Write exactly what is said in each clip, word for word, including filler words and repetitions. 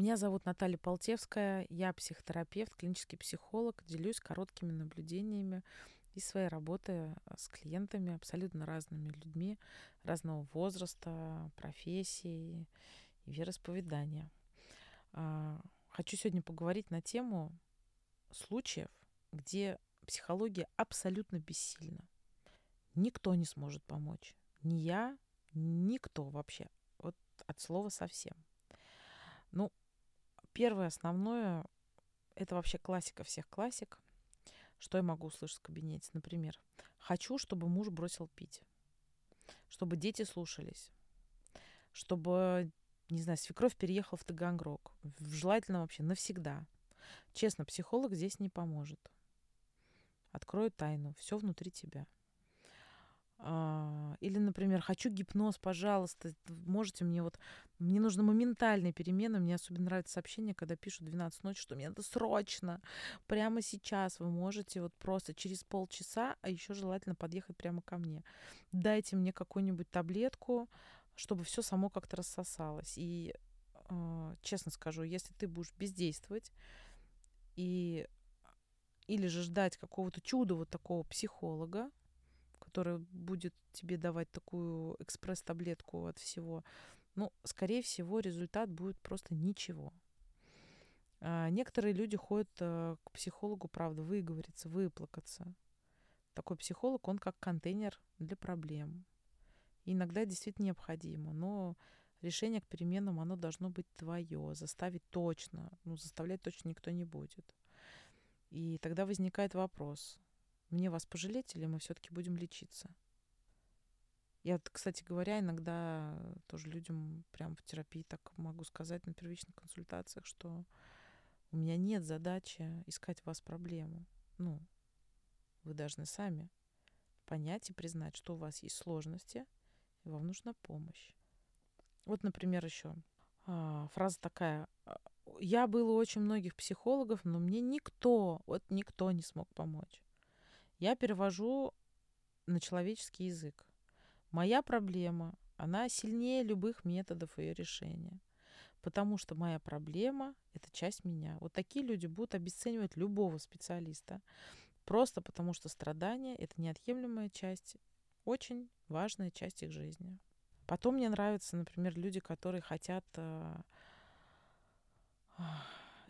Меня зовут Наталья Полтевская, я психотерапевт, клинический психолог, делюсь короткими наблюдениями из своей работы с клиентами, абсолютно разными людьми, разного возраста, профессии и вероисповедания. Хочу сегодня поговорить на тему случаев, где психология абсолютно бессильна. Никто не сможет помочь. Ни я, никто вообще. Вот от слова совсем. Ну, первое, основное, это вообще классика всех классик. Что я могу услышать в кабинете? Например, хочу, чтобы муж бросил пить, чтобы дети слушались, чтобы, не знаю, свекровь переехала в Таганрог. Желательно вообще навсегда. Честно, психолог здесь не поможет. Открою тайну. Все внутри тебя. Или, например, хочу гипноз, пожалуйста, можете мне вот... Мне нужны моментальные перемены. Мне особенно нравится сообщение, когда пишут двенадцать ночи, что мне надо срочно, прямо сейчас вы можете вот просто через полчаса, а еще желательно подъехать прямо ко мне. Дайте мне какую-нибудь таблетку, чтобы все само как-то рассосалось. И, э, честно скажу, если ты будешь бездействовать и... или же ждать какого-то чуда вот такого психолога, который будет тебе давать такую экспресс-таблетку от всего, ну, скорее всего, результат будет просто ничего. А некоторые люди ходят а, к психологу, правда, выговориться, выплакаться. Такой психолог, он как контейнер для проблем. И иногда действительно необходимо, но решение к переменам, оно должно быть твое, заставить точно, ну, заставлять точно никто не будет. И тогда возникает вопрос: мне вас пожалеть или мы все-таки будем лечиться? Я, кстати говоря, иногда тоже людям прямо в терапии так могу сказать на первичных консультациях, что у меня нет задачи искать в вас проблему. Ну, вы должны сами понять и признать, что у вас есть сложности, и вам нужна помощь. Вот, например, еще фраза такая: я была у очень многих психологов, но мне никто, вот никто не смог помочь. Я перевожу на человеческий язык. Моя проблема, она сильнее любых методов ее решения, потому что моя проблема – это часть меня. Вот такие люди будут обесценивать любого специалиста, просто потому что страдания – это неотъемлемая часть, очень важная часть их жизни. Потом мне нравятся, например, люди, которые хотят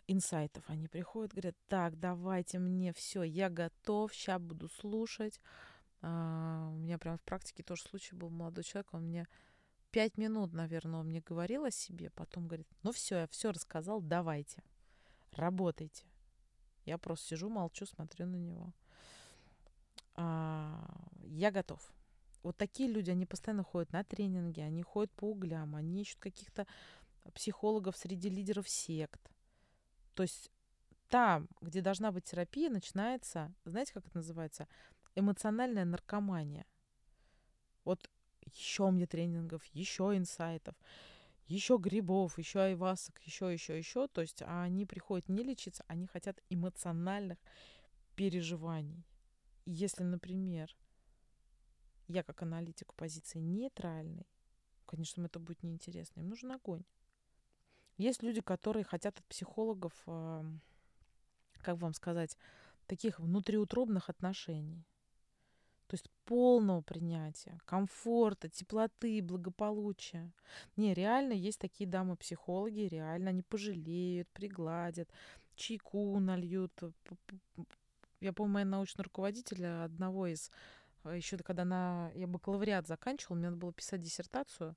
инсайтов. Они приходят, говорят: так, давайте мне все, я готов, сейчас буду слушать. А, у меня прям в практике тоже случай был, молодой человек, он мне пять минут, наверное, он мне говорил о себе, потом говорит: ну все, я все рассказал, давайте, работайте. Я просто сижу, молчу, смотрю на него. А, я готов. Вот такие люди, они постоянно ходят на тренинги, они ходят по углям, они ищут каких-то психологов среди лидеров сект. То есть там, где должна быть терапия, начинается, знаете, как это называется, эмоциональная наркомания. Вот еще мне тренингов, еще инсайтов, еще грибов, еще айвасок, еще, еще, еще. То есть они приходят не лечиться, они хотят эмоциональных переживаний. Если, например, я как аналитик в позиции нейтральной, конечно, им это будет неинтересно, им нужен огонь. Есть люди, которые хотят от психологов, как вам сказать, таких внутриутробных отношений. То есть полного принятия, комфорта, теплоты, благополучия. Не, реально есть такие дамы-психологи, реально они пожалеют, пригладят, чайку нальют. Я помню, моя научный руководитель одного из... Еще когда она, я бакалавриат заканчивала, мне надо было писать диссертацию.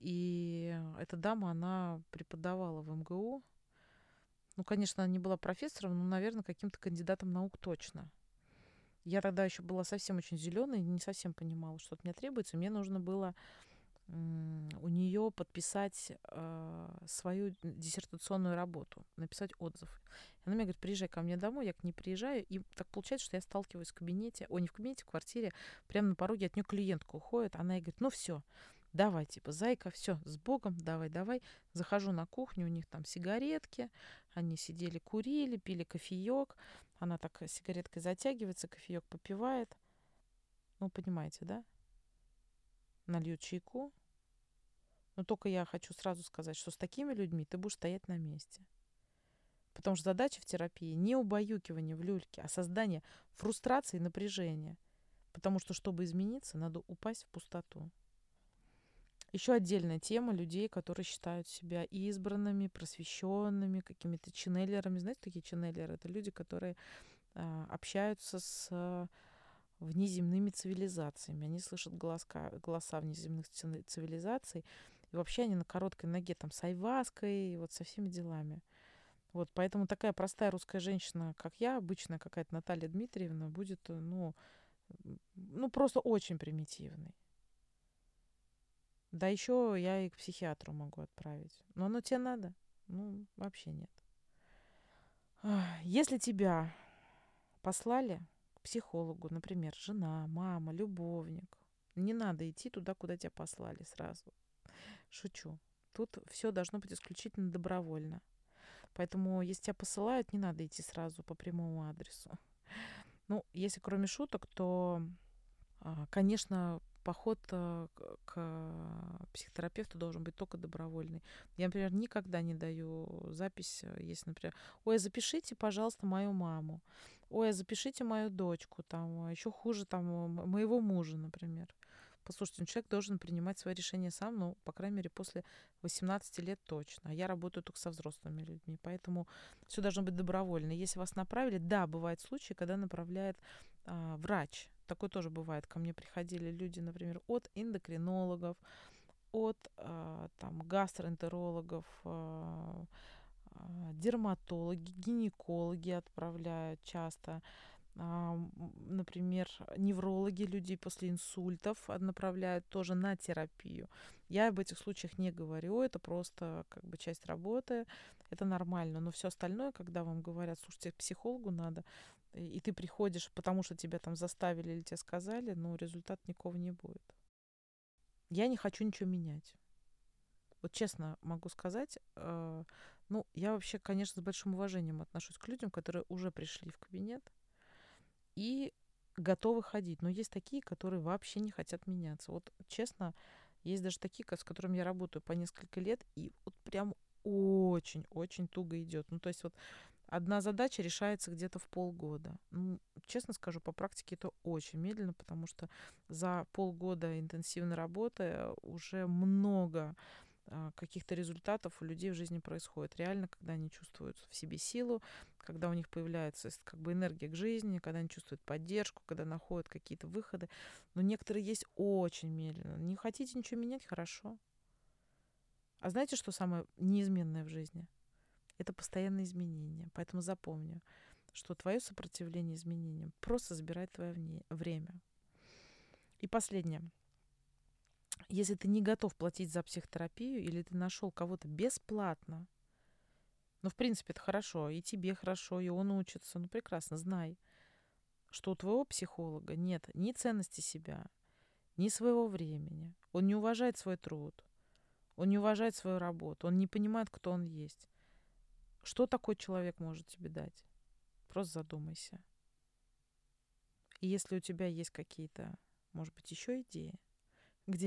И эта дама, она преподавала в эм гэ у. Ну, конечно, она не была профессором, но, наверное, каким-то кандидатом наук точно. Я тогда еще была совсем очень зеленой, не совсем понимала, что от меня требуется. Мне нужно было у нее подписать свою диссертационную работу, написать отзыв. Она мне говорит: приезжай ко мне домой. Я к ней приезжаю. И так получается, что я сталкиваюсь в кабинете, о, не в кабинете, в квартире, прямо на пороге от нее клиентка уходит. Она ей говорит: ну все. Давай, типа, зайка, все, с Богом, давай, давай. Захожу на кухню, у них там сигаретки, они сидели, курили, пили кофеек. Она так сигареткой затягивается, кофеек попивает. Ну, понимаете, да? Налью чайку, Но только я хочу сразу сказать, что с такими людьми ты будешь стоять на месте. Потому что задача в терапии не убаюкивание в люльке, а создание фрустрации и напряжения. Потому что, чтобы измениться, надо упасть в пустоту. Еще отдельная тема людей, которые считают себя избранными, просвещенными, какими-то ченнелерами. Знаете, такие ченнелеры? Это люди, которые э, общаются с э, внеземными цивилизациями. Они слышат голоса, голоса внеземных цивилизаций. И вообще они на короткой ноге там, с айваской, и вот со всеми делами. Вот, поэтому такая простая русская женщина, как я, обычная какая-то Наталья Дмитриевна, будет, ну, ну просто очень примитивной. Да еще я и к психиатру могу отправить. Но оно тебе надо? Ну, вообще нет. Если тебя послали к психологу, например, жена, мама, любовник, не надо идти туда, куда тебя послали сразу. Шучу. Тут все должно быть исключительно добровольно. Поэтому, если тебя посылают, не надо идти сразу по прямому адресу. Ну, если кроме шуток, то, конечно, поход к психотерапевту должен быть только добровольный. Я, например, никогда не даю запись, если, например, ой, запишите, пожалуйста, мою маму, ой, запишите мою дочку, там, еще хуже, там, моего мужа, например. Послушайте, ну, человек должен принимать свои решения сам, ну, по крайней мере, после восемнадцати лет точно. А я работаю только со взрослыми людьми, поэтому все должно быть добровольно. Если вас направили, да, бывают случаи, когда направляет а, врач. Такое тоже бывает. Ко мне приходили люди, например, от эндокринологов, от а, там, гастроэнтерологов, а, а, дерматологи, гинекологи отправляют часто. Например, неврологи людей после инсультов направляют тоже на терапию. Я об этих случаях не говорю, это просто как бы часть работы, это нормально. Но все остальное, когда вам говорят, слушайте, к психологу надо, и ты приходишь, потому что тебя там заставили или тебе сказали, ну, результат никакого не будет. Я не хочу ничего менять. Вот честно могу сказать, э, ну, я вообще, конечно, с большим уважением отношусь к людям, которые уже пришли в кабинет, и готовы ходить. Но есть такие, которые вообще не хотят меняться. Вот честно, есть даже такие, с которыми я работаю по несколько лет, и вот прям очень-очень туго идет. Ну, то есть вот одна задача решается где-то в полгода. Ну, честно скажу, по практике это очень медленно, потому что за полгода интенсивной работы уже много каких-то результатов у людей в жизни происходит. Реально, когда они чувствуют в себе силу, когда у них появляется как бы энергия к жизни, когда они чувствуют поддержку, когда находят какие-то выходы. Но некоторые есть очень медленно. Не хотите ничего менять? Хорошо. А знаете, что самое неизменное в жизни? Это постоянные изменения. Поэтому запомни, что твое сопротивление изменениям просто забирает твое время. И последнее. Если ты не готов платить за психотерапию или ты нашел кого-то бесплатно, ну, в принципе, это хорошо, и тебе хорошо, и он учится, ну, прекрасно, знай, что у твоего психолога нет ни ценности себя, ни своего времени, он не уважает свой труд, он не уважает свою работу, он не понимает, кто он есть. Что такой человек может тебе дать? Просто задумайся. И если у тебя есть какие-то, может быть, еще идеи, где